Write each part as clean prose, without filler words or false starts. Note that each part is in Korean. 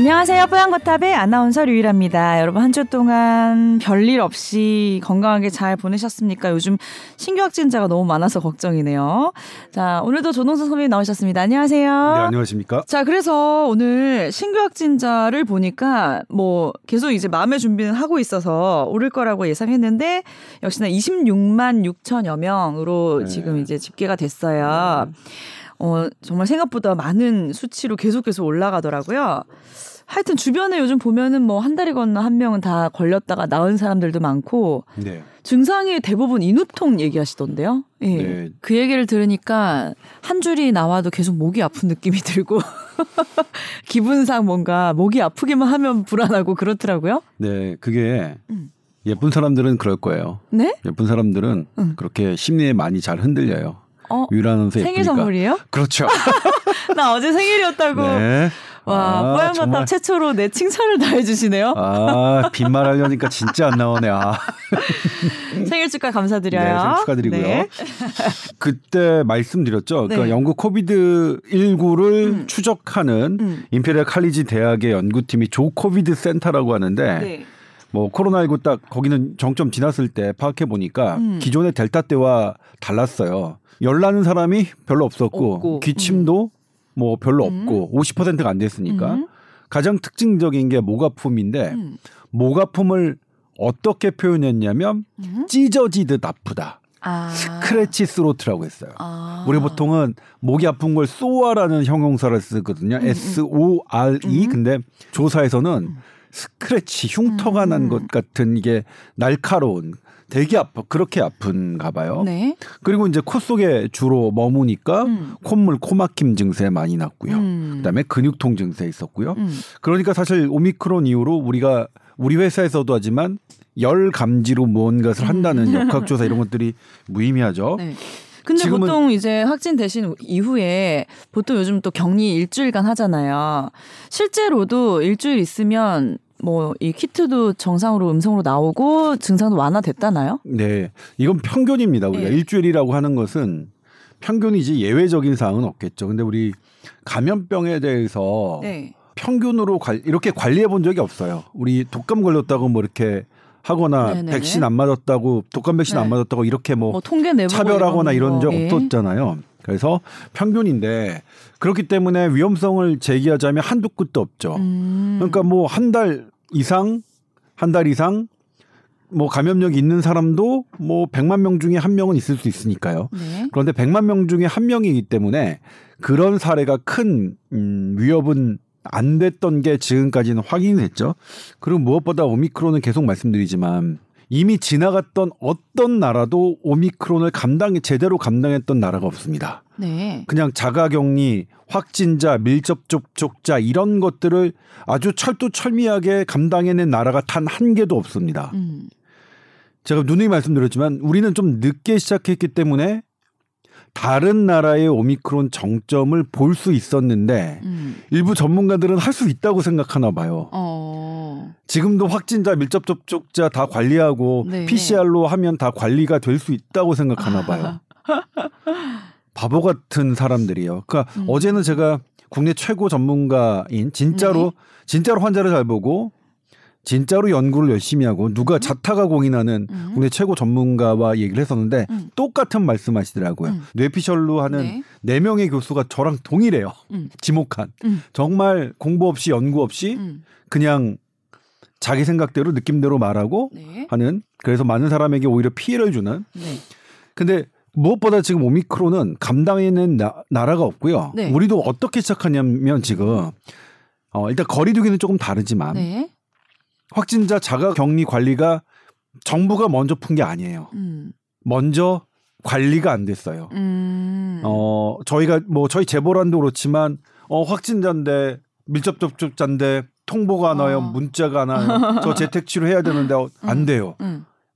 안녕하세요. 뿌양고탑의 아나운서 류일합니다. 여러분 한 주 동안 별일 없이 건강하게 잘 보내셨습니까? 요즘 신규 확진자가 너무 많아서 걱정이네요. 자, 오늘도 조동선 선배님 나오셨습니다. 안녕하세요. 네, 안녕하십니까? 자, 그래서 오늘 신규 확진자를 보니까 뭐 계속 이제 마음의 준비는 하고 있어서 오를 거라고 예상했는데 역시나 26만 6천여 명으로 지금 이제 집계가 됐어요. 정말 생각보다 많은 수치로 계속해서 올라가더라고요. 하여튼 주변에 요즘 보면은 뭐 한 달이 건너 한 명은 다 걸렸다가 나은 사람들도 많고 네. 증상이 대부분 인후통 얘기하시던데요. 예. 네. 그 얘기를 들으니까 한 줄이 나와도 계속 목이 아픈 느낌이 들고 기분상 뭔가 목이 아프기만 하면 불안하고 그렇더라고요. 네, 그게 예쁜 사람들은 그럴 거예요. 네? 예쁜 사람들은 그렇게 심리에 많이 잘 흔들려요. 유일하면서 생일 예쁘니까. 선물이에요? 그렇죠. 나 어제 생일이었다고. 네. 와, 뿌양고탑 최초로 내 칭찬을 다 해주시네요. 아, 빈말하려니까 진짜 안 나오네. 아. 생일 축하 감사드려요. 네, 생일 축하드리고요. 네. 그때 말씀드렸죠. 네. 그러니까 영국 코비드19를 추적하는 임페리얼 칼리지 대학의 연구팀이 조 코비드 센터라고 하는데 네. 뭐 코로나19 딱 거기는 정점 지났을 때 파악해 보니까 기존의 델타 때와 달랐어요. 열나는 사람이 별로 없었고 기침도 뭐 별로 없고 50%가 안 됐으니까 가장 특징적인 게 목 아픔인데 목 아픔을 어떻게 표현했냐면 찢어지듯 아프다. 아. 스크래치 스로트라고 했어요. 아. 우리 보통은 목이 아픈 걸 쏘아라는 형용사를 쓰거든요. S-O-R-E 근데 조사에서는 스크래치 흉터가 난 것 같은 이게 날카로운 되게 아파 그렇게 아픈가 봐요. 네. 그리고 이제 코 속에 주로 머무니까 콧물 코막힘 증세 많이 났고요. 그다음에 근육통 증세 있었고요. 그러니까 사실 오미크론 이후로 우리가 우리 회사에서도 하지만 열 감지로 무언가를 한다는 역학조사 이런 것들이 무의미하죠. 네. 근데 보통 이제 확진되신 이후에 보통 요즘 또 격리 일주일간 하잖아요. 실제로도 일주일 있으면 뭐 이 키트도 정상으로 음성으로 나오고 증상도 완화됐다나요? 네. 이건 평균입니다. 우리가 네. 일주일이라고 하는 것은 평균이지 예외적인 사항은 없겠죠. 근데 우리 감염병에 대해서 네. 평균으로 이렇게 관리해 본 적이 없어요. 우리 독감 걸렸다고 뭐 이렇게 하거나 네네네. 백신 안 맞았다고 독감 백신 네. 안 맞았다고 이렇게 뭐 통계 내보고 차별하거나 이런 적 없었잖아요. 그래서 평균인데 그렇기 때문에 위험성을 제기하자면 한두 끝도 없죠. 그러니까 뭐 한 달 이상 뭐 감염력이 있는 사람도 뭐 100만 명 중에 한 명은 있을 수 있으니까요. 네. 그런데 100만 명 중에 한 명이기 때문에 그런 사례가 큰 위협은 안 됐던 게 지금까지는 확인됐죠. 그리고 무엇보다 오미크론은 계속 말씀드리지만 이미 지나갔던 어떤 나라도 오미크론을 제대로 감당했던 나라가 없습니다. 네. 그냥 자가격리, 확진자, 밀접접촉자 이런 것들을 아주 철두철미하게 감당해낸 나라가 단 한 개도 없습니다. 제가 누누이 말씀드렸지만 우리는 좀 늦게 시작했기 때문에 다른 나라의 오미크론 정점을 볼 수 있었는데 일부 전문가들은 할 수 있다고 생각하나 봐요. 지금도 확진자, 밀접 접촉자 다 관리하고 네. PCR로 하면 다 관리가 될 수 있다고 생각하나 봐요. 바보 같은 사람들이요. 그러니까 어제는 제가 국내 최고 전문가인 진짜로 환자를 잘 보고 진짜로 연구를 열심히 하고 누가 자타가 공인하는 국내 최고 전문가와 얘기를 했었는데 똑같은 말씀하시더라고요. 뇌피셜로 하는 네 명의 교수가 저랑 동일해요. 지목한 정말 공부 없이 연구 없이 그냥 자기 생각대로 느낌대로 말하고 네. 하는 그래서 많은 사람에게 오히려 피해를 주는. 네. 근데 무엇보다 지금 오미크론은 감당해낸 나라가 없고요. 네. 우리도 어떻게 시작하냐면 지금 일단 거리두기는 조금 다르지만. 네. 확진자 자가격리 관리가 정부가 먼저 푼 게 아니에요. 먼저 관리가 안 됐어요. 저희가 뭐 저희 제보란도 그렇지만 확진자인데 밀접접촉자인데 통보가 안 와요, 문자가 안 와요. 저 재택치료 해야 되는데 안 돼요.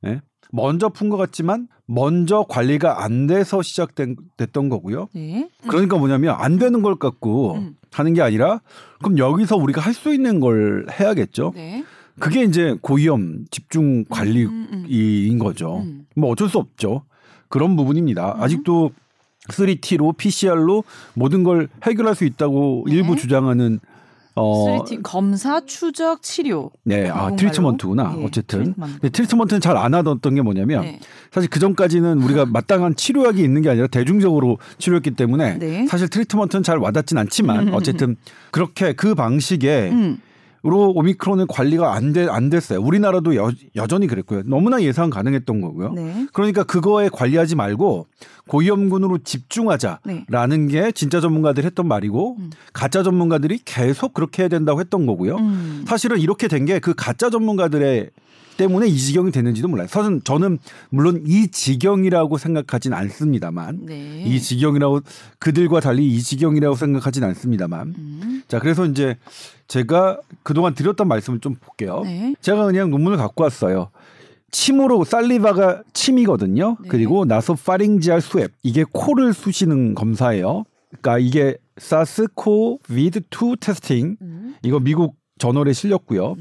네? 먼저 푼 것 같지만 먼저 관리가 안 돼서 시작됐던 거고요. 네? 그러니까 뭐냐면 안 되는 걸 갖고 하는 게 아니라 그럼 여기서 우리가 할 수 있는 걸 해야겠죠. 네. 그게 이제 고위험 집중 관리인 거죠. 뭐 어쩔 수 없죠. 그런 부분입니다. 아직도 3T로 PCR로 모든 걸 해결할 수 있다고 네. 일부 주장하는 3T 검사, 추적, 치료. 네, 아 트리트먼트구나. 예, 어쨌든 네, 트리트먼트는 잘 안 하던 게 뭐냐면 네. 사실 그 전까지는 우리가 마땅한 치료약이 있는 게 아니라 대중적으로 치료했기 때문에 네. 사실 트리트먼트는 잘 와닿진 않지만 어쨌든 그렇게 그 방식에. 로 오미크론의 관리가 안 됐어요. 우리나라도 여전히 그랬고요. 너무나 예상 가능했던 거고요. 네. 그러니까 그거에 관리하지 말고 고위험군으로 집중하자라는 네. 게 진짜 전문가들이 했던 말이고 가짜 전문가들이 계속 그렇게 해야 된다고 했던 거고요. 사실은 이렇게 된 게 그 가짜 전문가들의 때문에 이 지경이 됐는지도 몰라요. 저는 물론 이 지경이라고 생각하진 않습니다만 네. 이 지경이라고 그들과 달리 이 지경이라고 생각하진 않습니다만 자 그래서 이제 제가 그동안 드렸던 말씀을 좀 볼게요. 네. 제가 그냥 논문을 갖고 왔어요. 침으로 살리바가 침이거든요. 네. 그리고 나서 파링지알 수액 이게 코를 쑤시는 검사예요. 그러니까 이게 사스코비드2 테스팅 이거 미국 저널에 실렸고요.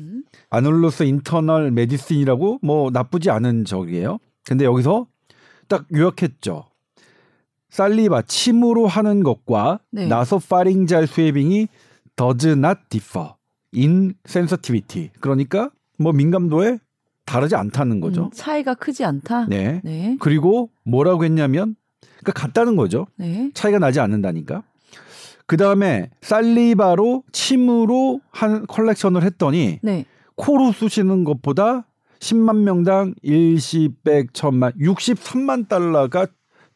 아놀로스 인터널 메디신이라고 뭐 나쁘지 않은 적이에요. 근데 여기서 딱 요약했죠. 살리바 침으로 하는 것과 네. 나소파링지알 스웨빙이 does not differ in sensitivity. 그러니까 뭐 민감도에 다르지 않다는 거죠. 차이가 크지 않다. 네. 네. 그리고 뭐라고 했냐면 그러니까 같다는 거죠. 네. 차이가 나지 않는다니까. 그 다음에 살리바로 침으로 한 컬렉션을 했더니 네. 코로 쑤시는 것보다 10만 명당 63만 달러가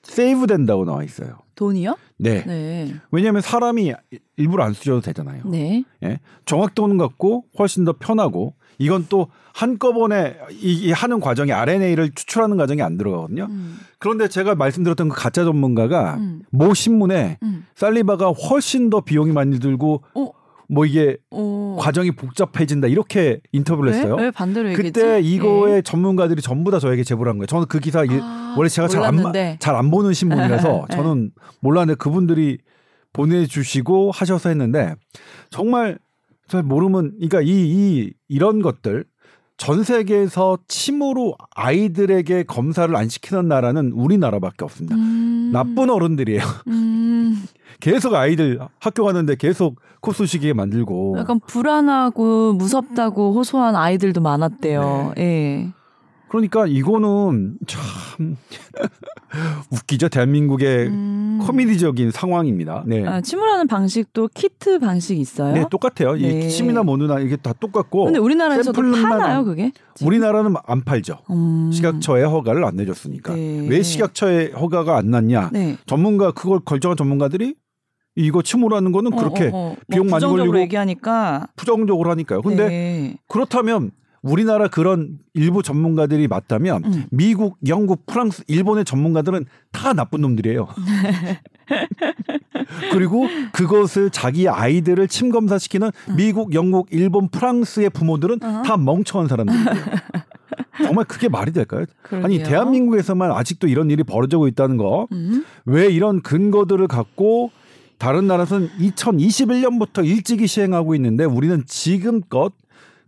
세이브 된다고 나와 있어요. 돈이요? 네. 네. 왜냐하면 사람이 일부러 안 쑤셔도 되잖아요. 네. 예. 정확도는 같고 훨씬 더 편하고 이건 또 한꺼번에 이 하는 과정이 RNA를 추출하는 과정이 안 들어가거든요. 그런데 제가 말씀드렸던 그 가짜 전문가가 모 신문에 살리바가 훨씬 더 비용이 많이 들고 뭐 이게 과정이 복잡해진다 이렇게 인터뷰를 했어요. 왜 반대로 얘기했지? 그때 이거의 전문가들이 전부 다 저에게 제보를 한 거예요. 저는 그 기사 원래 제가 잘 안 보는 신문이라서 저는 몰랐는데 그분들이 보내주시고 하셔서 했는데 정말 잘 모르면 그러니까 이런 것들 전 세계에서 침으로 아이들에게 검사를 안 시키는 나라는 우리나라밖에 없습니다. 나쁜 어른들이에요. 계속 아이들 학교 가는데 계속 코 쑤시게 만들고 약간 불안하고 무섭다고 호소한 아이들도 많았대요. 네. 예. 그러니까 이거는 참 웃기죠. 대한민국의 코미디적인 상황입니다. 네. 아, 침으라는 방식도 키트 방식이 있어요? 네, 똑같아요. 네. 이 침이나 모누나 이게 다 똑같고. 근데 우리나라에서도 파나요, 그게? 우리나라는 안 팔죠. 식약처에 허가를 안 내줬으니까. 네. 왜 식약처에 허가가 안 났냐? 네. 전문가 그걸 결정한 전문가들이 이거 침으로 하는 거는 그렇게 비용 많이 걸리고 부정적으로 얘기하니까 부정적으로 하니까요. 근데 네. 그렇다면 우리나라 그런 일부 전문가들이 맞다면 미국, 영국, 프랑스, 일본의 전문가들은 다 나쁜 놈들이에요. 그리고 그것을 자기 아이들을 침검사시키는 미국, 영국, 일본, 프랑스의 부모들은 다 멍청한 사람들이에요. 정말 그게 말이 될까요? 그러게요. 아니 대한민국에서만 아직도 이런 일이 벌어지고 있다는 거. 왜 이런 근거들을 갖고 다른 나라는 2021년부터 일찍이 시행하고 있는데 우리는 지금껏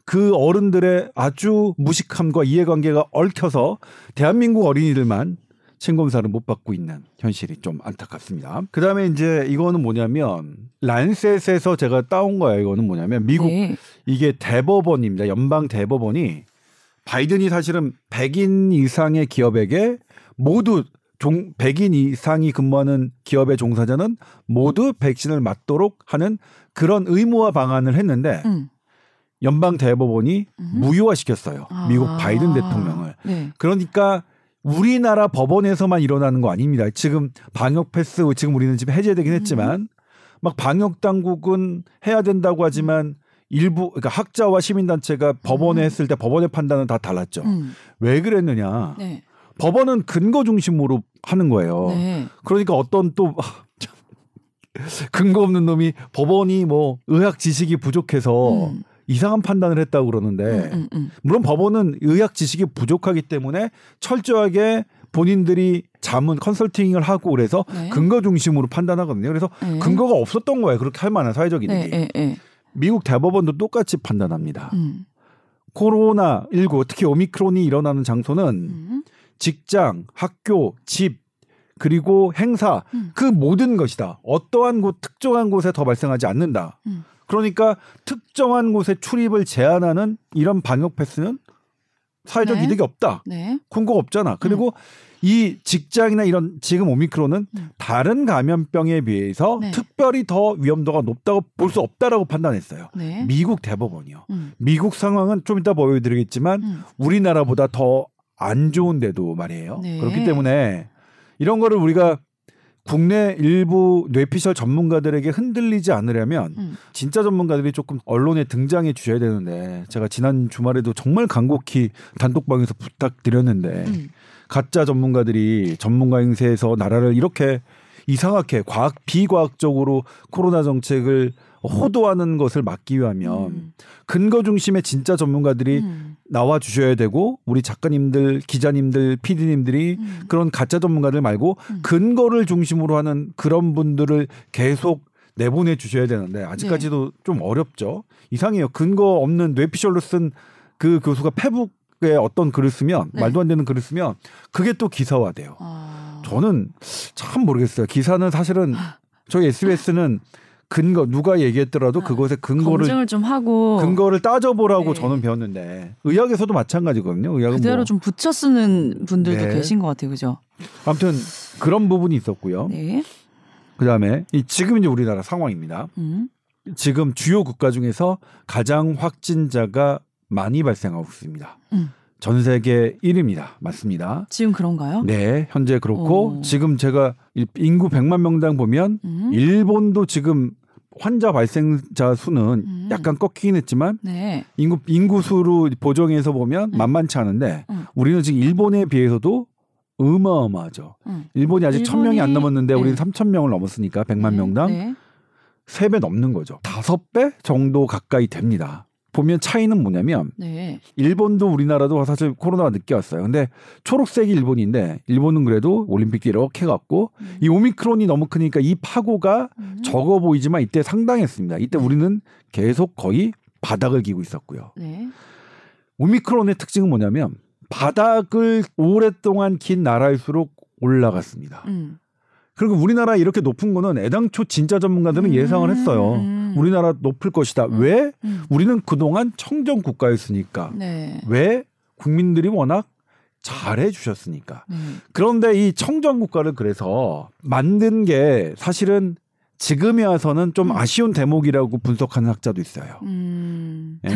그 어른들의 아주 무식함과 이해관계가 얽혀서 대한민국 어린이들만 침검사를 못 받고 있는 현실이 좀 안타깝습니다. 그 다음에 이제 이거는 뭐냐면 란셋에서 제가 따온 거예요. 이거는 뭐냐면 미국 네. 이게 대법원입니다. 연방 대법원이 바이든이 사실은 100인 이상의 기업에게 모두 100인 이상이 근무하는 기업의 종사자는 모두 백신을 맞도록 하는 그런 의무화 방안을 했는데 연방 대법원이 무효화시켰어요. 미국 바이든 대통령을. 네. 그러니까 우리나라 법원에서만 일어나는 거 아닙니다. 지금 방역 패스 지금 우리는 지금 해제되긴 했지만 막 방역 당국은 해야 된다고 하지만 일부 그러니까 학자와 시민 단체가 법원에 했을 때 법원의 판단은 다 달랐죠. 왜 그랬느냐? 네. 법원은 근거 중심으로 하는 거예요. 네. 그러니까 어떤 또 근거 없는 놈이 법원이 뭐 의학 지식이 부족해서 이상한 판단을 했다고 그러는데 물론 법원은 의학 지식이 부족하기 때문에 철저하게 본인들이 자문 컨설팅을 하고 그래서 네. 근거 중심으로 판단하거든요. 그래서 네. 근거가 없었던 거예요. 그렇게 할 만한 사회적 이득이. 네, 네, 네. 미국 대법원도 똑같이 판단합니다. 코로나19 특히 오미크론이 일어나는 장소는 직장, 학교, 집 그리고 행사 그 모든 것이다. 어떠한 곳 특정한 곳에 더 발생하지 않는다. 그러니까 특정한 곳에 출입을 제한하는 이런 방역 패스는 사회적 네. 이득이 없다. 네. 권고가 없잖아. 그리고 이 직장이나 이런 지금 오미크론은 다른 감염병에 비해서 네. 특별히 더 위험도가 높다고 볼 수 없다라고 판단했어요. 네. 미국 대법원이요. 미국 상황은 좀 이따 보여드리겠지만 우리나라보다 더 안 좋은데도 말이에요. 네. 그렇기 때문에 이런 거를 우리가 국내 일부 뇌피셜 전문가들에게 흔들리지 않으려면 진짜 전문가들이 조금 언론에 등장해 주셔야 되는데, 제가 지난 주말에도 정말 간곡히 단톡방에서 부탁드렸는데 가짜 전문가들이 전문가 행세에서 나라를 이렇게 이상하게 비과학적으로 코로나 정책을 호도하는 것을 막기 위하면 근거 중심의 진짜 전문가들이 나와 주셔야 되고, 우리 작가님들, 기자님들, PD님들이 그런 가짜 전문가들 말고 근거를 중심으로 하는 그런 분들을 계속 내보내 주셔야 되는데 아직까지도 네. 좀 어렵죠. 이상해요. 근거 없는 뇌피셜로 쓴 그 교수가 페북에 어떤 글을 쓰면 네. 말도 안 되는 글을 쓰면 그게 또 기사화돼요. 아... 저는 참 모르겠어요. 기사는 사실은 저희 SBS는 근거 누가 얘기했더라도 그것에 근거를 검증을 좀 하고 근거를 따져보라고 네. 저는 배웠는데 의학에서도 마찬가지거든요. 의학은 그대로 좀 붙여 쓰는 분들도 네. 계신 것 같아요, 그죠? 아무튼 그런 부분이 있었고요. 네. 그다음에 지금 이제 우리나라 상황입니다. 지금 주요 국가 중에서 가장 확진자가 많이 발생하고 있습니다. 전 세계 1위입니다. 맞습니다. 지금 그런가요? 네. 현재 그렇고 오. 지금 제가 인구 100만 명당 보면 일본도 지금 환자 발생자 수는 약간 꺾이긴 했지만 네. 인구 수로 보정해서 보면 만만치 않은데 우리는 지금 일본에 비해서도 어마어마하죠. 일본이 아직 1,000명이 안 넘었는데 네. 우리는 3,000명을 넘었으니까 100만 네. 명당 네. 3배 넘는 거죠. 5배 정도 가까이 됩니다. 보면 차이는 뭐냐면 네. 일본도 우리나라도 사실 코로나가 늦게 왔어요. 근데 초록색이 일본인데 일본은 그래도 올림픽도 이렇게 해갖고 이 오미크론이 너무 크니까 이 파고가 적어 보이지만 이때 상당했습니다. 이때 우리는 계속 거의 바닥을 기고 있었고요. 네. 오미크론의 특징은 뭐냐면 바닥을 오랫동안 긴 나라일수록 올라갔습니다. 그리고 우리나라 이렇게 높은 거는 애당초 진짜 전문가들은 예상을 했어요. 우리나라 높을 것이다. 왜? 우리는 그동안 청정 국가였으니까. 네. 왜? 국민들이 워낙 잘해 주셨으니까. 그런데 이 청정 국가를 그래서 만든 게 사실은 지금에 와서는 좀 아쉬운 대목이라고 분석하는 학자도 있어요. 네.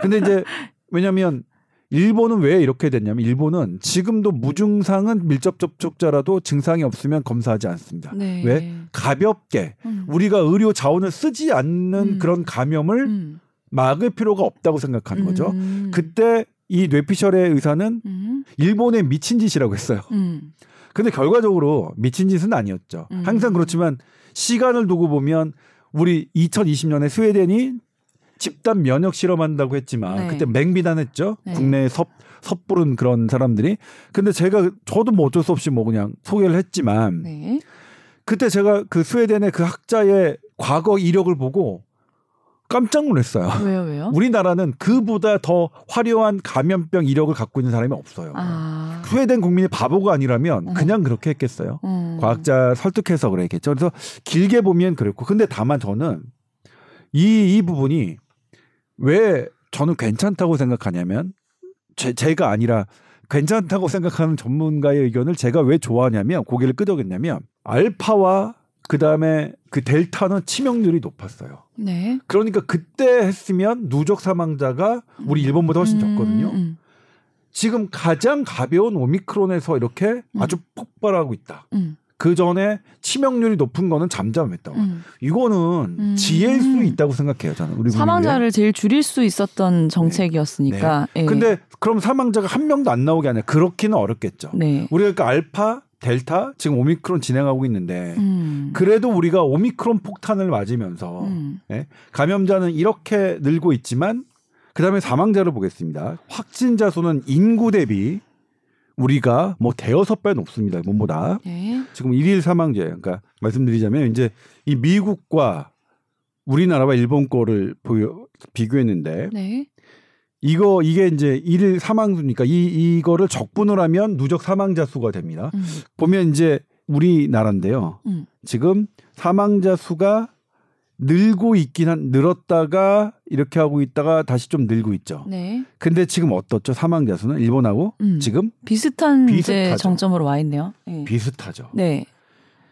근데 이제 왜냐면 일본은 왜 이렇게 됐냐면 일본은 지금도 무증상은 밀접 접촉자라도 증상이 없으면 검사하지 않습니다. 네. 왜? 가볍게 우리가 의료 자원을 쓰지 않는 그런 감염을 막을 필요가 없다고 생각하는 거죠. 그때 이 뇌피셜의 의사는 일본의 미친 짓이라고 했어요. 근데 결과적으로 미친 짓은 아니었죠. 항상 그렇지만 시간을 두고 보면 우리 2020년에 스웨덴이 집단 면역 실험한다고 했지만 네. 그때 맹비난했죠. 네. 국내에 섣부른 그런 사람들이. 근데 저도 뭐 어쩔 수 없이 뭐 그냥 소개를 했지만 네. 그때 제가 그 스웨덴의 그 학자의 과거 이력을 보고 깜짝 놀랐어요. 왜요? 우리나라는 그보다 더 화려한 감염병 이력을 갖고 있는 사람이 없어요. 아. 스웨덴 국민이 바보가 아니라면 그냥 그렇게 했겠어요. 과학자 설득해서 그랬겠죠. 그래서 길게 보면 그랬고. 근데 다만 저는 이 부분이 왜 저는 괜찮다고 생각하냐면 제가 아니라 괜찮다고 생각하는 전문가의 의견을 제가 왜 좋아하냐면 고개를 끄덕였냐면 알파와 그다음에 그 델타는 치명률이 높았어요. 네. 그러니까 그때 했으면 누적 사망자가 우리 일본보다 훨씬 적거든요. 지금 가장 가벼운 오미크론에서 이렇게 아주 폭발하고 있다. 그 전에 치명률이 높은 거는 잠잠했다고. 이거는 지혜일 수 있다고 생각해요, 저는. 우리 사망자를 제일 줄일 수 있었던 정책이었으니까. 네. 네. 근데 그럼 사망자가 한 명도 안 나오게 하냐? 그렇기는 어렵겠죠. 네. 우리가 그러니까 알파, 델타, 지금 오미크론 진행하고 있는데 그래도 우리가 오미크론 폭탄을 맞으면서 네? 감염자는 이렇게 늘고 있지만 그다음에 사망자를 보겠습니다. 확진자 수는 인구 대비 우리가 뭐 5~6배 높습니다. 몸보다. 네. 지금 1일 사망자예요. 그러니까 말씀드리자면 이제 이 미국과 우리나라와 일본 거를 비교했는데 네. 이게 이제 1일 사망수니까 이거를 적분을 하면 누적 사망자 수가 됩니다. 보면 이제 우리나라인데요. 지금 사망자 수가 늘고 있긴 한, 늘었다가 이렇게 하고 있다가 다시 좀 늘고 있죠. 네. 근데 지금 어떻죠? 사망자 수는 일본하고 지금 비슷한 이제 정점으로 와 있네요. 네. 비슷하죠. 네.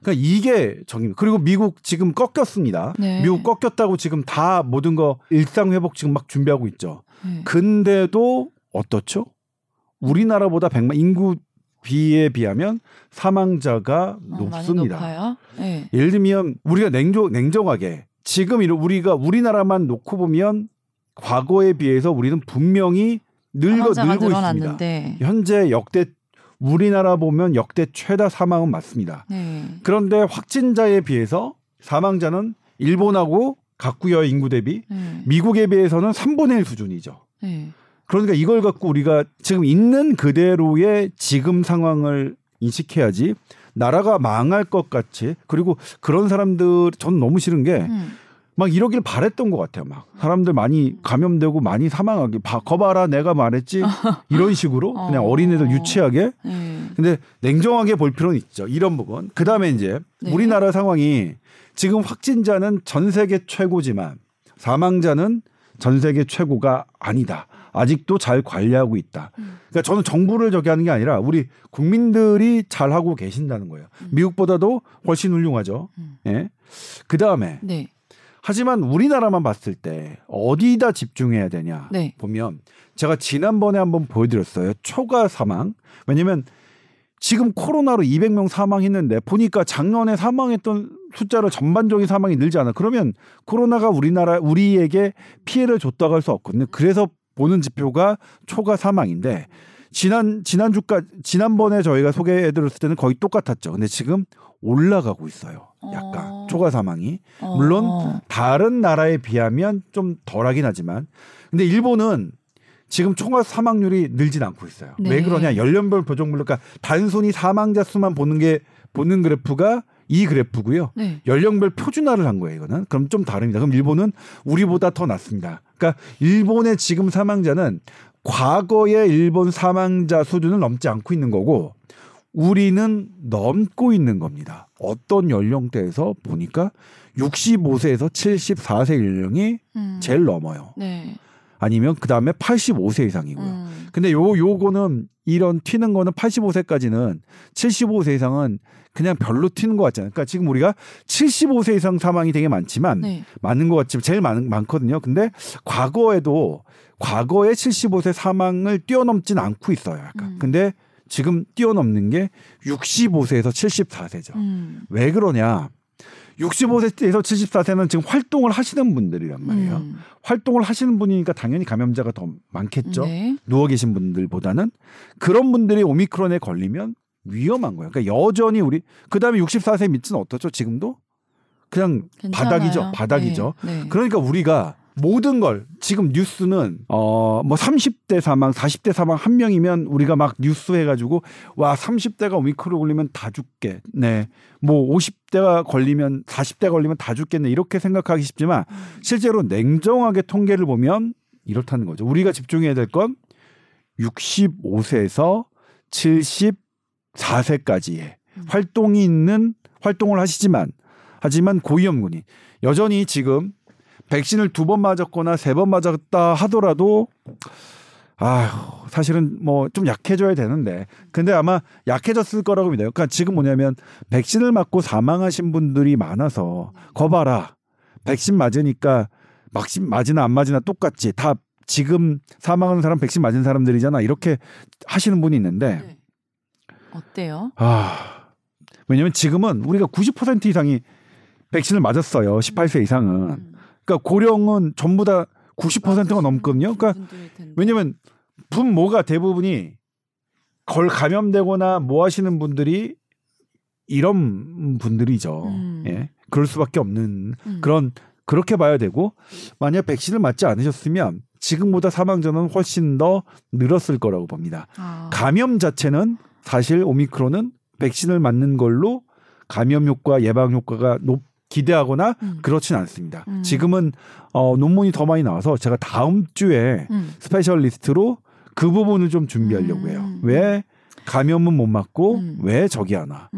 그러니까 이게 정입니다. 그리고 미국 지금 꺾였습니다. 네. 미국 꺾였다고 지금 다 모든 거 일상 회복 지금 막 준비하고 있죠. 네. 근데도 어떻죠? 우리나라보다 100만 인구 비에 비하면 사망자가 높습니다. 많이 높아요? 네. 예를 들면 우리가 냉정하게 지금 우리가 우리나라만 놓고 보면 과거에 비해서 우리는 분명히 늘고 늘어났는데. 있습니다. 현재 역대 우리나라 보면 역대 최다 사망은 맞습니다. 네. 그런데 확진자에 비해서 사망자는 일본하고 각 구역 인구 대비 미국에 비해서는 3분의 1 수준이죠. 네. 그러니까 이걸 갖고 우리가 지금 있는 그대로의 지금 상황을 인식해야지 나라가 망할 것 같이. 그리고 그런 사람들 전 너무 싫은 게 막 이러길 바랬던 것 같아요. 막 사람들 많이 감염되고 많이 사망하게 거봐라 내가 말했지 이런 식으로 그냥 어린애들 유치하게. 근데 냉정하게 볼 필요는 있죠. 이런 부분. 그다음에 이제 네. 우리나라 상황이 지금 확진자는 전 세계 최고지만 사망자는 전 세계 최고가 아니다. 아직도 잘 관리하고 있다. 그러니까 저는 정부를 저기 하는 게 아니라 우리 국민들이 잘 하고 계신다는 거예요. 미국보다도 훨씬 훌륭하죠. 예. 그다음에 네. 하지만 우리나라만 봤을 때 어디다 집중해야 되냐 네. 보면 제가 지난번에 한번 보여드렸어요. 초과 사망. 왜냐하면 지금 코로나로 200명 사망했는데 보니까 작년에 사망했던 숫자로 전반적인 사망이 늘지 않아. 그러면 코로나가 우리에게 피해를 줬다고 할 수 없거든요. 그래서 보는 지표가 초과 사망인데 지난주까지 지난번에 저희가 소개해드렸을 때는 거의 똑같았죠. 근데 지금 올라가고 있어요. 약간 초과 사망이 물론 다른 나라에 비하면 좀 덜하긴 하지만 근데 일본은 지금 초과 사망률이 늘진 않고 있어요. 네. 왜 그러냐? 연령별 보정물로 그러니까 단순히 사망자 수만 보는 그래프가 이 그래프고요. 네. 연령별 표준화를 한 거예요. 이거는 그럼 좀 다릅니다. 그럼 일본은 우리보다 더 낫습니다. 그러니까 일본의 지금 사망자는 과거의 일본 사망자 수준을 넘지 않고 있는 거고 우리는 넘고 있는 겁니다. 어떤 연령대에서 보니까 65세에서 74세 연령이 제일 넘어요. 네. 아니면 그다음에 85세 이상이고요. 근데 요거는 이런 튀는 거는 85세까지는 75세 이상은 그냥 별로 튀는 것 같잖아요. 그러니까 지금 우리가 75세 이상 사망이 되게 많지만 네. 많은 것 같지만 제일 많거든요. 근데 과거에 75세 사망을 뛰어넘진 않고 있어요. 약간. 근데 지금 뛰어넘는 게 65세에서 74세죠. 왜 그러냐? 65세에서 74세는 지금 활동을 하시는 분들이란 말이에요. 활동을 하시는 분이니까 당연히 감염자가 더 많겠죠. 네. 누워 계신 분들보다는. 그런 분들이 오미크론에 걸리면 위험한 거예요. 그러니까 여전히 그다음에 64세 밑은 어떻죠? 지금도? 그냥 괜찮아요. 바닥이죠. 네. 네. 그러니까 우리가 모든 걸 지금 뉴스는 뭐 30대 사망, 40대 사망 한 명이면 우리가 막 뉴스 해가지고 와 30대가 오미크론 걸리면 다 죽게, 네, 뭐 50대가 걸리면 40대 걸리면 다 죽겠네 이렇게 생각하기 쉽지만 실제로 냉정하게 통계를 보면 이렇다는 거죠. 우리가 집중해야 될 건 65세에서 74세까지의 활동을 하지만 고위험군이 여전히 지금. 백신을 2번 맞았거나 3번 맞았다 하더라도 아휴 사실은 뭐 좀 약해져야 되는데 근데 아마 약해졌을 거라고 믿어요. 그러니까 지금 뭐냐면 백신을 맞고 사망하신 분들이 많아서 거봐라 백신 맞으니까 맞으나 안 맞으나 똑같지 다 지금 사망하는 사람 백신 맞은 사람들이잖아 이렇게 하시는 분이 있는데 네. 어때요? 왜냐면 지금은 우리가 90% 이상이 백신을 맞았어요. 18세 이상은 그러니까 고령은 전부 다 90%가 넘거든요. 그러니까 왜냐면 분모가 대부분이 걸 감염되거나 뭐 하시는 분들이 이런 분들이죠. 예, 그럴 수밖에 없는 그렇게 봐야 되고 만약 백신을 맞지 않으셨으면 지금보다 사망자는 훨씬 더 늘었을 거라고 봅니다. 감염 자체는 사실 오미크론은 백신을 맞는 걸로 감염 효과, 예방 효과가 기대하거나 그렇진 않습니다. 지금은 논문이 더 많이 나와서 제가 다음 주에 스페셜리스트로 그 부분을 좀 준비하려고 해요. 왜 감염은 못 막고 왜 저기 하나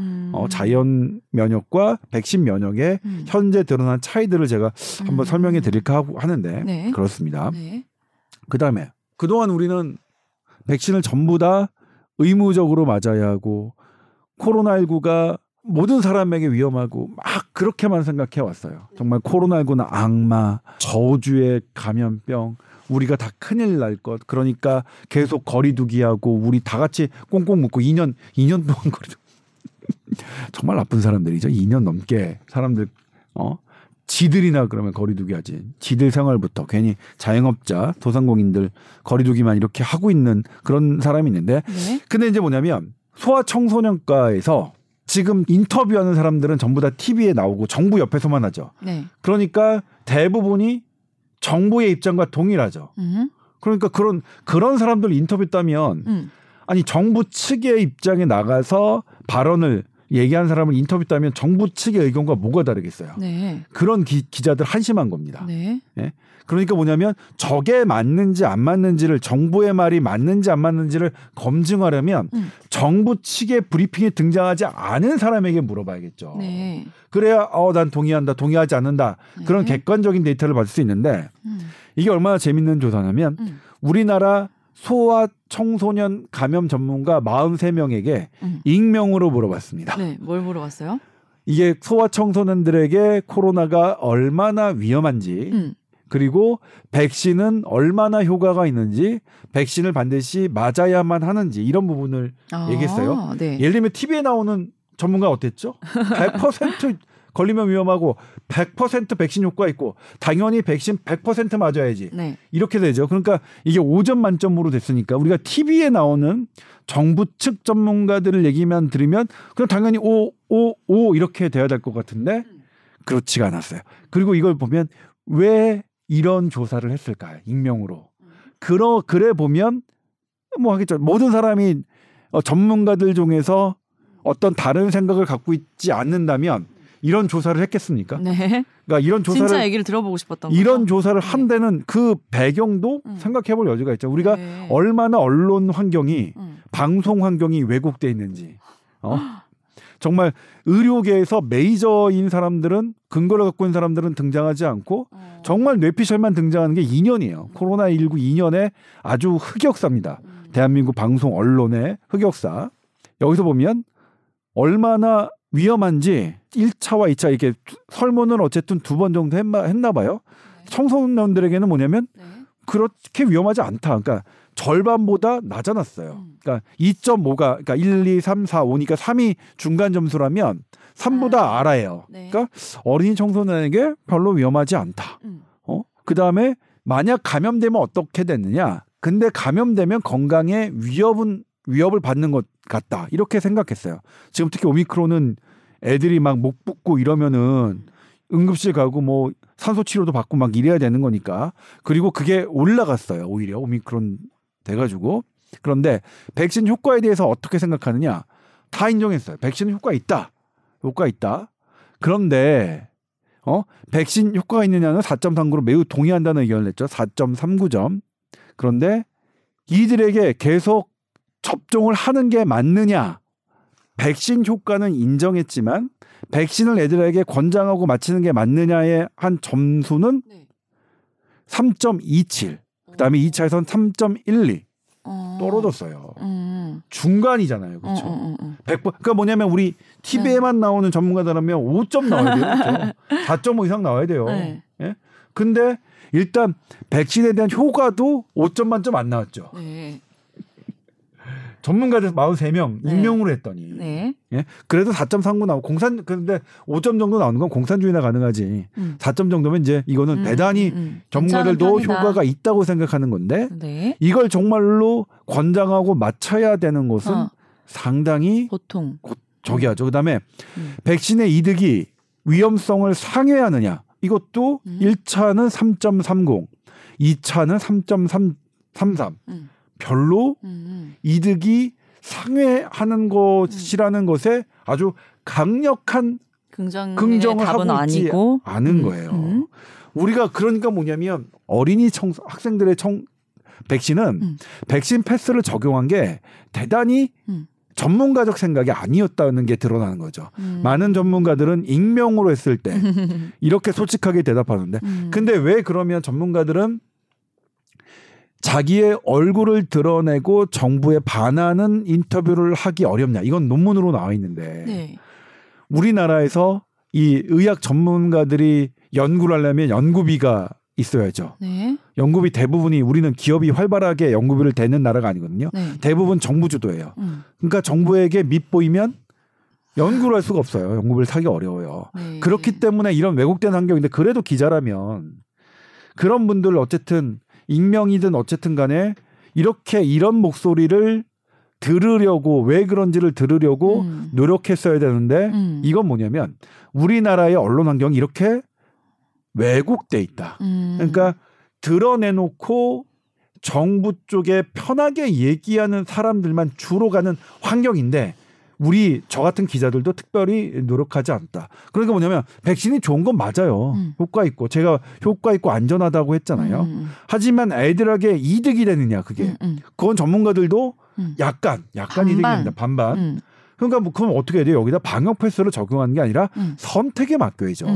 자연 면역과 백신 면역의 현재 드러난 차이들을 제가 한번 설명해 드릴까 하고 하는데 네. 그렇습니다. 네. 그다음에 그동안 우리는 백신을 전부 다 의무적으로 맞아야 하고 코로나19가 모든 사람에게 위험하고 막 그렇게만 생각해 왔어요. 정말 코로나19는 악마, 저주의 감염병, 우리가 다 큰일 날 것. 그러니까 계속 거리두기하고 우리 다 같이 꽁꽁 묶고 2년 동안 거리두기. 정말 나쁜 사람들이죠. 2년 넘게 사람들 지들이나 그러면 거리두기 하지. 지들 생활부터 괜히 자영업자, 소상공인들 거리두기만 이렇게 하고 있는 그런 사람이 있는데 네. 근데 이제 뭐냐면 소아청소년과에서 지금 인터뷰하는 사람들은 전부 다 TV에 나오고 정부 옆에서만 하죠. 네. 그러니까 대부분이 정부의 입장과 동일하죠. 그러니까 그런 사람들 인터뷰 따면 아니 정부 측의 입장에 나가서 발언을 얘기한 사람을 인터뷰 따면 정부 측의 의견과 뭐가 다르겠어요. 네. 그런 기자들 한심한 겁니다. 네. 네. 그러니까 뭐냐면 저게 맞는지 안 맞는지를 정부의 말이 맞는지 안 맞는지를 검증하려면 정부 측의 브리핑에 등장하지 않은 사람에게 물어봐야겠죠. 네. 그래야 난 동의한다, 동의하지 않는다. 네. 그런 객관적인 데이터를 받을 수 있는데 이게 얼마나 재밌는 조사냐면 우리나라 소아 청소년 감염 전문가 43명에게 익명으로 물어봤습니다. 네, 뭘 물어봤어요? 이게 소아 청소년들에게 코로나가 얼마나 위험한지 그리고 백신은 얼마나 효과가 있는지 백신을 반드시 맞아야만 하는지 이런 부분을 얘기했어요. 네. 예를 들면 TV에 나오는 전문가 어땠죠? 100% 걸리면 위험하고 100% 백신 효과 있고 당연히 백신 100% 맞아야지. 네. 이렇게 되죠. 그러니까 이게 5점 만점으로 됐으니까 우리가 TV에 나오는 정부 측 전문가들을 얘기만 들으면 그럼 당연히 5 이렇게 돼야 될 것 같은데 그렇지가 않았어요. 그리고 이걸 보면 왜 이런 조사를 했을까요? 익명으로. 그래 보면 뭐 하겠죠. 모든 사람이 전문가들 중에서 어떤 다른 생각을 갖고 있지 않는다면 이런 조사를 했겠습니까? 네. 그러니까 이런 조사를 진짜 얘기를 들어보고 싶었던 거죠. 이런 조사를 한 데는 그 배경도 생각해볼 여지가 있죠. 우리가 얼마나 언론 환경이 방송 환경이 왜곡돼 있는지. 정말 의료계에서 메이저인 사람들은 근거를 갖고 있는 사람들은 등장하지 않고 정말 뇌피셜만 등장하는 게 2년이에요. 코로나19 2년에 아주 흑역사입니다. 대한민국 방송 언론의 흑역사. 여기서 보면 얼마나 위험한지 1차와 2차 이렇게 설문을 어쨌든 두 번 정도 했나 봐요. 네. 청소년들에게는 뭐냐면 그렇게 위험하지 않다. 그러니까 절반보다 낮아놨어요. 그러니까 2.5가 그러니까 1, 2, 3, 4, 5니까 3이 중간 점수라면 3보다 아래예요. 네. 그러니까 어린이 청소년에게 별로 위험하지 않다. 그다음에 만약 감염되면 어떻게 됐느냐. 근데 감염되면 건강에 위협을 받는 것 같다. 이렇게 생각했어요. 지금 특히 오미크론은 애들이 막 목 붓고 이러면은 응급실 가고 뭐 산소 치료도 받고 막 이래야 되는 거니까. 그리고 그게 올라갔어요. 오히려 오미크론 돼가지고. 그런데 백신 효과에 대해서 어떻게 생각하느냐. 다 인정했어요. 백신 효과 있다. 그런데 백신 효과가 있느냐는 4.39로 매우 동의한다는 의견을 냈죠. 4.39점. 그런데 이들에게 계속 접종을 하는 게 맞느냐. 백신 효과는 인정했지만 백신을 애들에게 권장하고 맞히는 게 맞느냐의 한 점수는 3.27. 그다음에 2차에서는 3.12. 떨어졌어요. 중간이잖아요. 그렇죠? 100번. 그러니까 뭐냐면 우리 TV에만 나오는 전문가들하면 5점 나와야 돼요. 그렇죠? 4.5 이상 나와야 돼요. 네. 예? 근데 일단 백신에 대한 효과도 5점 만점 안 나왔죠. 네. 전문가들 43명 익명으로 했더니 예? 그래도 4.39 나오고 그런데 5점 정도 나오는 건 공산주의나 가능하지 4점 정도면 이제 이거는 대단히 전문가들도 효과가 있다고 생각하는 건데 네. 이걸 정말로 권장하고 맞춰야 되는 것은 상당히 보통 저기하죠. 그다음에 백신의 이득이 위험성을 상회하느냐 이것도 1차는 3.30 2차는 3.33 별로 이득이 상회하는 것이라는 것에 아주 강력한 긍정을 하고 있지 않은 거예요. 우리가 그러니까 뭐냐면 어린이 학생들의 백신은 백신 패스를 적용한 게 대단히 전문가적 생각이 아니었다는 게 드러나는 거죠. 많은 전문가들은 익명으로 했을 때 이렇게 솔직하게 대답하는데 근데 왜 그러면 전문가들은 자기의 얼굴을 드러내고 정부에 반하는 인터뷰를 하기 어렵냐. 이건 논문으로 나와 있는데 네. 우리나라에서 이 의학 전문가들이 연구를 하려면 연구비가 있어야죠. 네. 연구비 대부분이 우리는 기업이 활발하게 연구비를 대는 나라가 아니거든요. 네. 대부분 정부 주도예요. 그러니까 정부에게 밑보이면 연구를 할 수가 없어요. 연구비를 사기 어려워요. 네. 그렇기 때문에 이런 왜곡된 환경인데 그래도 기자라면 그런 분들 어쨌든 익명이든 어쨌든 간에 이렇게 이런 목소리를 들으려고 왜 그런지를 들으려고 노력했어야 되는데 이건 뭐냐면 우리나라의 언론 환경이 이렇게 왜곡돼 있다. 그러니까 드러내놓고 정부 쪽에 편하게 얘기하는 사람들만 주로 가는 환경인데 우리 저 같은 기자들도 특별히 노력하지 않다. 그러니까 뭐냐면 백신이 좋은 건 맞아요. 효과 있고 제가 효과 있고 안전하다고 했잖아요. 하지만 애들에게 이득이 되느냐 그게. 그건 전문가들도 약간 반반. 이득이 된다. 반반. 그러니까 뭐 그럼 어떻게 해야 돼요? 여기다 방역 패스를 적용하는 게 아니라 선택에 맡겨야죠.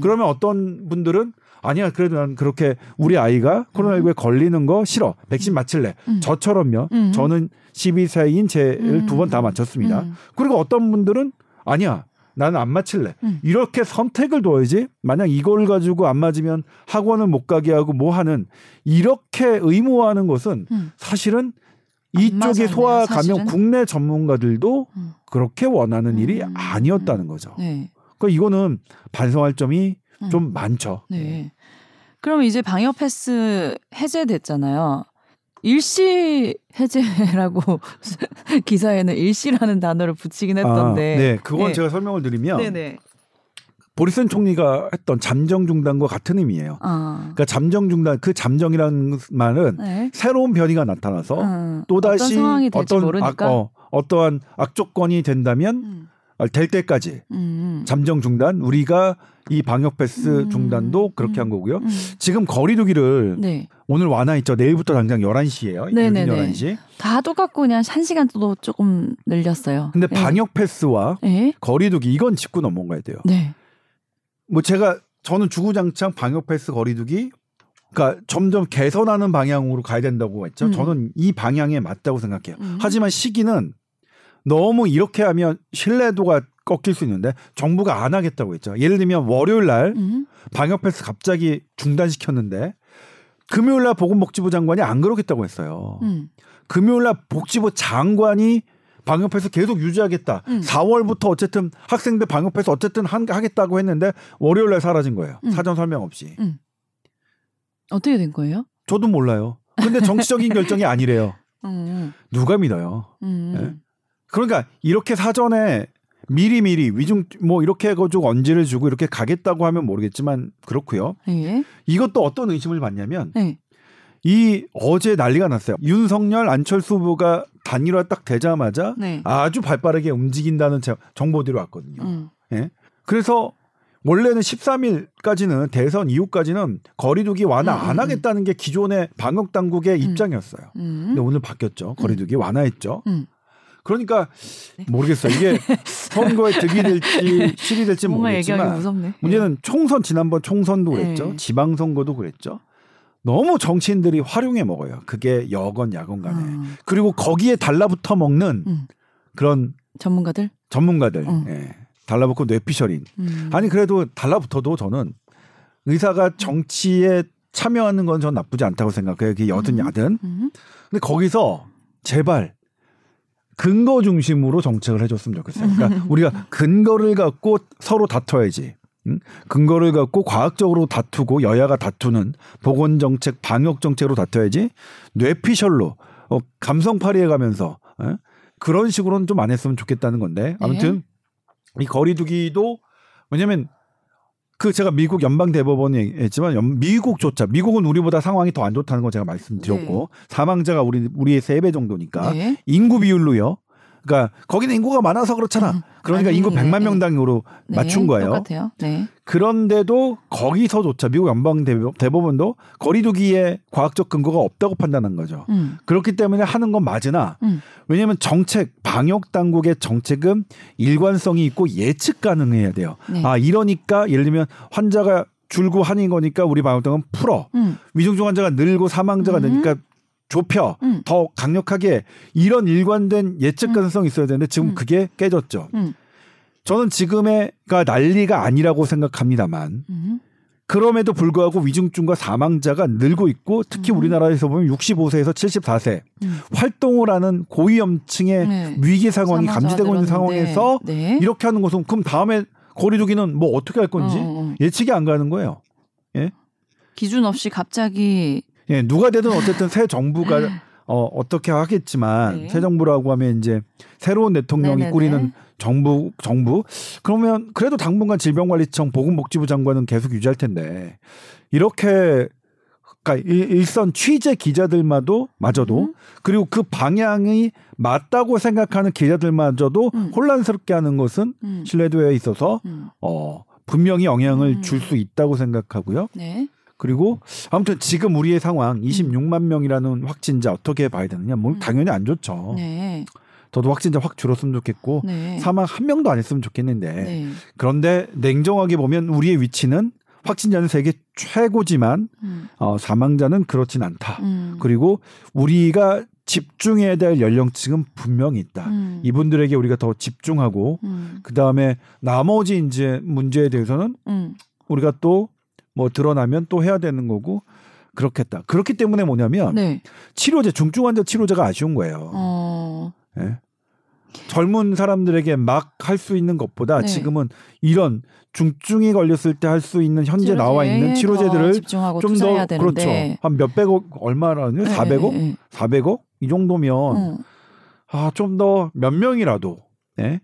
그러면 어떤 분들은 아니야 그래도 난 그렇게 우리 아이가 코로나19에 걸리는 거 싫어. 백신 맞힐래. 저처럼요. 저는 12세인 제를 두 번 다 맞췄습니다. 그리고 어떤 분들은 아니야. 나는 안 맞힐래. 이렇게 선택을 둬야지. 만약 이걸 가지고 안 맞으면 학원을 못 가게 하고 뭐 하는 이렇게 의무화하는 것은 사실은 이쪽에 소아 감염 국내 전문가들도 그렇게 원하는 일이 아니었다는 거죠. 네. 그러니까 이거는 반성할 점이 좀 많죠. 네. 그럼 이제 방역 패스 해제됐잖아요. 일시 해제라고 기사에는 일시라는 단어를 붙이긴 했던데. 아, 네, 그건 네. 제가 설명을 드리면 네네. 보리슨 총리가 했던 잠정 중단과 같은 의미예요. 아. 그러니까 잠정 중단, 그 잠정이라는 말은 네. 새로운 변이가 나타나서 또다시 어떤 상황이 될지 모르니까 어떠한 악조건이 된다면 될 때까지 잠정 중단 우리가 이 방역 패스 중단도 그렇게 한 거고요. 지금 거리두기를 네. 오늘 완화했죠. 내일부터 당장 11시예요. 네네 11시. 다 똑같고 그냥 1시간 또 조금 늘렸어요. 근데 네. 방역 패스와 네. 거리두기 이건 짚고 넘어가야 돼요. 네. 뭐 저는 주구장창 방역 패스 거리두기 그러니까 점점 개선하는 방향으로 가야 된다고 했죠. 저는 이 방향에 맞다고 생각해요. 하지만 시기는 너무 이렇게 하면 신뢰도가 꺾일 수 있는데 정부가 안 하겠다고 했죠. 예를 들면 월요일 날 방역 패스 갑자기 중단시켰는데 금요일 날 보건복지부 장관이 안 그러겠다고 했어요. 금요일 날 복지부 장관이 방역 패스 계속 유지하겠다. 4월부터 어쨌든 학생들 방역 패스 어쨌든 하겠다고 했는데 월요일 날 사라진 거예요. 사전 설명 없이. 어떻게 된 거예요? 저도 몰라요. 근데 정치적인 결정이 아니래요. 누가 믿어요? 네? 그러니까 이렇게 사전에 미리미리 위중 뭐 이렇게 해가지고 언지를 주고 이렇게 가겠다고 하면 모르겠지만 그렇고요. 예. 이것도 어떤 의심을 받냐면 예. 이 어제 난리가 났어요. 윤석열 안철수 후보가 단일화 딱 되자마자 네. 아주 발빠르게 움직인다는 정보들이 왔거든요. 예. 그래서 원래는 13일까지는 대선 이후까지는 거리두기 완화 안 하겠다는 게 기존의 방역당국의 입장이었어요. 근데 오늘 바뀌었죠. 거리두기 완화했죠. 그러니까 모르겠어요. 이게 선거에 득이 될지 실이 될지 모르겠지만 문제는 총선 지난번 총선도 그랬죠. 지방선거도 그랬죠. 너무 정치인들이 활용해 먹어요. 그게 여건 야건 간에. 그리고 거기에 달라붙어 먹는 그런 전문가들 예. 달라붙고 뇌피셜인. 아니 그래도 달라붙어도 저는 의사가 정치에 참여하는 건 전 나쁘지 않다고 생각해요. 그게 여든 야든. 근데 거기서 제발 근거 중심으로 정책을 해줬으면 좋겠어요. 그러니까 우리가 근거를 갖고 서로 다퉈야지. 근거를 갖고 과학적으로 다투고 여야가 다투는 보건정책, 방역정책으로 다퉈야지. 뇌피셜로 감성팔이에 가면서 그런 식으로는 좀 안 했으면 좋겠다는 건데 아무튼 네. 이 거리두기도 왜냐하면 그 제가 미국 연방대법원이 했지만 미국조차 미국은 우리보다 상황이 더 안 좋다는 거 제가 말씀드렸고 네. 사망자가 우리 3배 정도니까 네. 인구 비율로요. 그러니까 거기는 인구가 많아서 그렇잖아. 그러니까 인구 100만 명당으로 맞춘 거예요. 똑같아요. 네. 그런데도 거기서조차 미국 연방 대법원도 거리두기에 과학적 근거가 없다고 판단한 거죠. 그렇기 때문에 하는 건 맞으나 왜냐하면 정책, 방역 당국의 정책은 일관성이 있고 예측 가능해야 돼요. 네. 아 이러니까 예를 들면 환자가 줄고 하는 거니까 우리 방역 당국은 풀어. 위중증 환자가 늘고 사망자가 늘니까 좁혀 더 강력하게 이런 일관된 예측 가능성이 있어야 되는데 지금 그게 깨졌죠. 저는 지금의가 난리가 아니라고 생각합니다만 그럼에도 불구하고 위중증과 사망자가 늘고 있고 특히 우리나라에서 보면 65세에서 74세 활동을 하는 고위험층의 위기 상황이 감지되고 있는 상황에서 이렇게 하는 것은 그럼 다음에 거리두기는 뭐 어떻게 할 건지 예측이 안 가는 거예요. 예? 기준 없이 갑자기 예, 누가 되든 어쨌든 새 정부가 어떻게 하겠지만 네. 새 정부라고 하면 이제 새로운 대통령이 네네네. 꾸리는 정부 그러면 그래도 당분간 질병관리청 보건복지부 장관은 계속 유지할 텐데 이렇게 그러니까 일선 취재 기자들마도 마저도 그리고 그 방향이 맞다고 생각하는 기자들마저도 혼란스럽게 하는 것은 신뢰도에 있어서 분명히 영향을 줄 수 있다고 생각하고요. 네. 그리고 아무튼 지금 우리의 상황 26만 명이라는 확진자 어떻게 봐야 되느냐? 뭐 당연히 안 좋죠. 네. 저도 확진자 확 줄었으면 좋겠고 네. 사망 한 명도 안 했으면 좋겠는데 네. 그런데 냉정하게 보면 우리의 위치는 확진자는 세계 최고지만 사망자는 그렇진 않다. 그리고 우리가 집중해야 될 연령층은 분명히 있다. 이분들에게 우리가 더 집중하고 그다음에 나머지 이제 문제에 대해서는 우리가 또 뭐 드러나면 또 해야 되는 거고 그렇겠다. 그렇기 때문에 뭐냐면 네. 치료제 중증 환자 치료제가 아쉬운 거예요. 네. 젊은 사람들에게 막 할 수 있는 것보다 네. 지금은 이런 중증이 걸렸을 때 할 수 있는 현재 나와 있는 치료제들을 좀 더 그렇죠. 한 몇백억 얼마라는 400억? 400억? 이 정도면 아, 좀 더 몇 명이라도 네?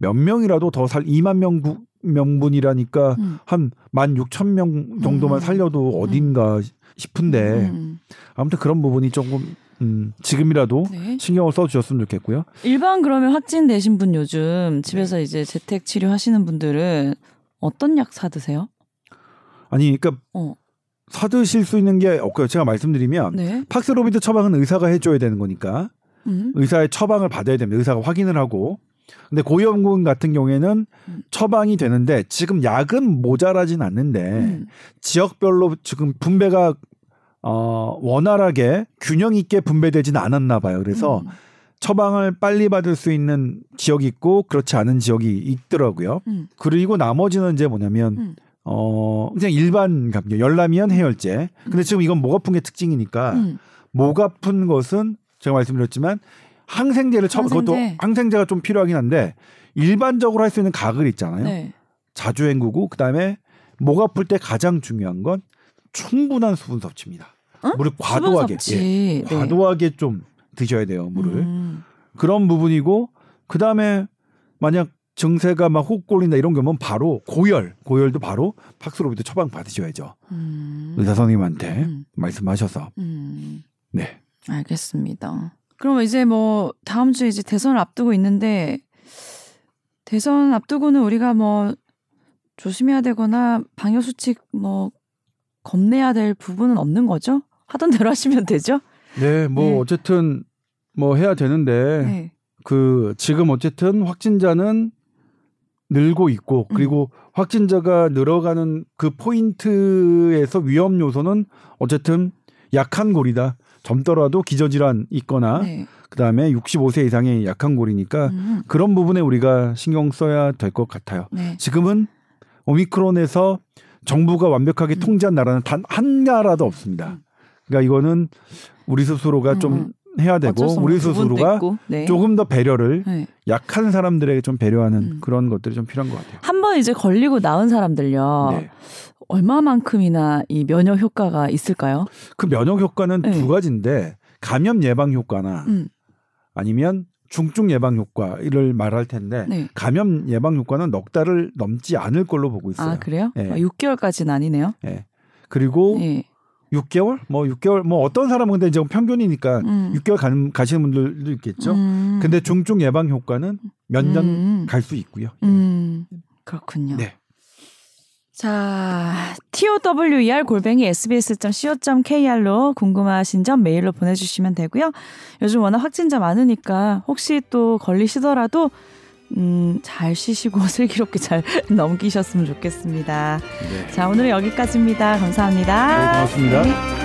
몇 명이라도 더 2만 명 명분이라니까 한 16,000명 정도만 살려도 어딘가 싶은데 아무튼 그런 부분이 조금 지금이라도 네. 신경을 써주셨으면 좋겠고요. 일반 그러면 확진되신 분 요즘 집에서 이제 재택 치료하시는 분들은 어떤 약 사드세요? 아니 그러니까 사드실 수 있는 게 없고요. 제가 말씀드리면 네. 팍스로비드 처방은 의사가 해줘야 되는 거니까 의사의 처방을 받아야 됩니다. 의사가 확인을 하고 근데 고위험군 같은 경우에는 처방이 되는데 지금 약은 모자라진 않는데 지역별로 지금 분배가 원활하게 균형 있게 분배되지는 않았나 봐요. 그래서 처방을 빨리 받을 수 있는 지역이 있고 그렇지 않은 지역이 있더라고요. 그리고 나머지는 이제 뭐냐면 그냥 일반 감기 열나면 해열제. 근데 지금 이건 목 아픈 게 특징이니까 목 아픈 것은 제가 말씀드렸지만 항생제를 그것도 항생제가 좀 필요하긴 한데 일반적으로 할 수 있는 가글 있잖아요. 네. 자주 헹구고 그다음에 목 아플 때 가장 중요한 건 충분한 수분 섭취입니다. 응? 물을 과도하게 섭취. 예, 과도하게 네. 좀 드셔야 돼요. 물을 그런 부분이고 그다음에 만약 증세가 막 호흡 꼴린다 이런 경우는 바로 고열도 바로 팍스로비드 처방 받으셔야죠. 의사 선생님한테 말씀하셔서 네 알겠습니다. 그럼 이제 뭐 다음 주에 이제 대선을 앞두고 있는데 대선 앞두고는 우리가 뭐 조심해야 되거나 방역 수칙 뭐 겁내야 될 부분은 없는 거죠? 하던 대로 하시면 되죠? 네, 뭐 네. 어쨌든 뭐 해야 되는데 네. 그 지금 어쨌든 확진자는 늘고 있고 그리고 확진자가 늘어가는 그 포인트에서 위험 요소는 어쨌든 약한 고리다. 젊더라도 기저질환 있거나 네. 그다음에 65세 이상의 약한 고리니까 그런 부분에 우리가 신경 써야 될 것 같아요. 네. 지금은 오미크론에서 정부가 완벽하게 통제한 나라는 단 한 나라도 없습니다. 그러니까 이거는 우리 스스로가 좀 해야 되고 우리 스스로가 네. 조금 더 배려를 네. 약한 사람들에게 좀 배려하는 그런 것들이 좀 필요한 것 같아요. 한번 이제 걸리고 나은 사람들요. 네. 얼마만큼이나 이 면역 효과가 있을까요? 그 면역 효과는 네. 두 가지인데 감염 예방 효과나 아니면 중증 예방 효과를 말할 텐데 네. 감염 예방 효과는 4달을 넘지 않을 걸로 보고 있어요. 아 그래요? 네. 6개월까지는 아니네요. 네. 그리고 네. 6개월? 뭐 6개월 뭐 어떤 사람은 근데 이제 평균이니까 6개월 가시는 분들도 있겠죠. 근데 중증 예방 효과는 몇 년 갈 수 있고요. 그렇군요. 네. 자, tower@sbs.co.kr로 궁금하신 점 메일로 보내주시면 되고요. 요즘 워낙 확진자 많으니까 혹시 또 걸리시더라도 잘 쉬시고 슬기롭게 잘 넘기셨으면 좋겠습니다. 네. 자, 오늘은 여기까지입니다. 감사합니다. 네, 고맙습니다. 네.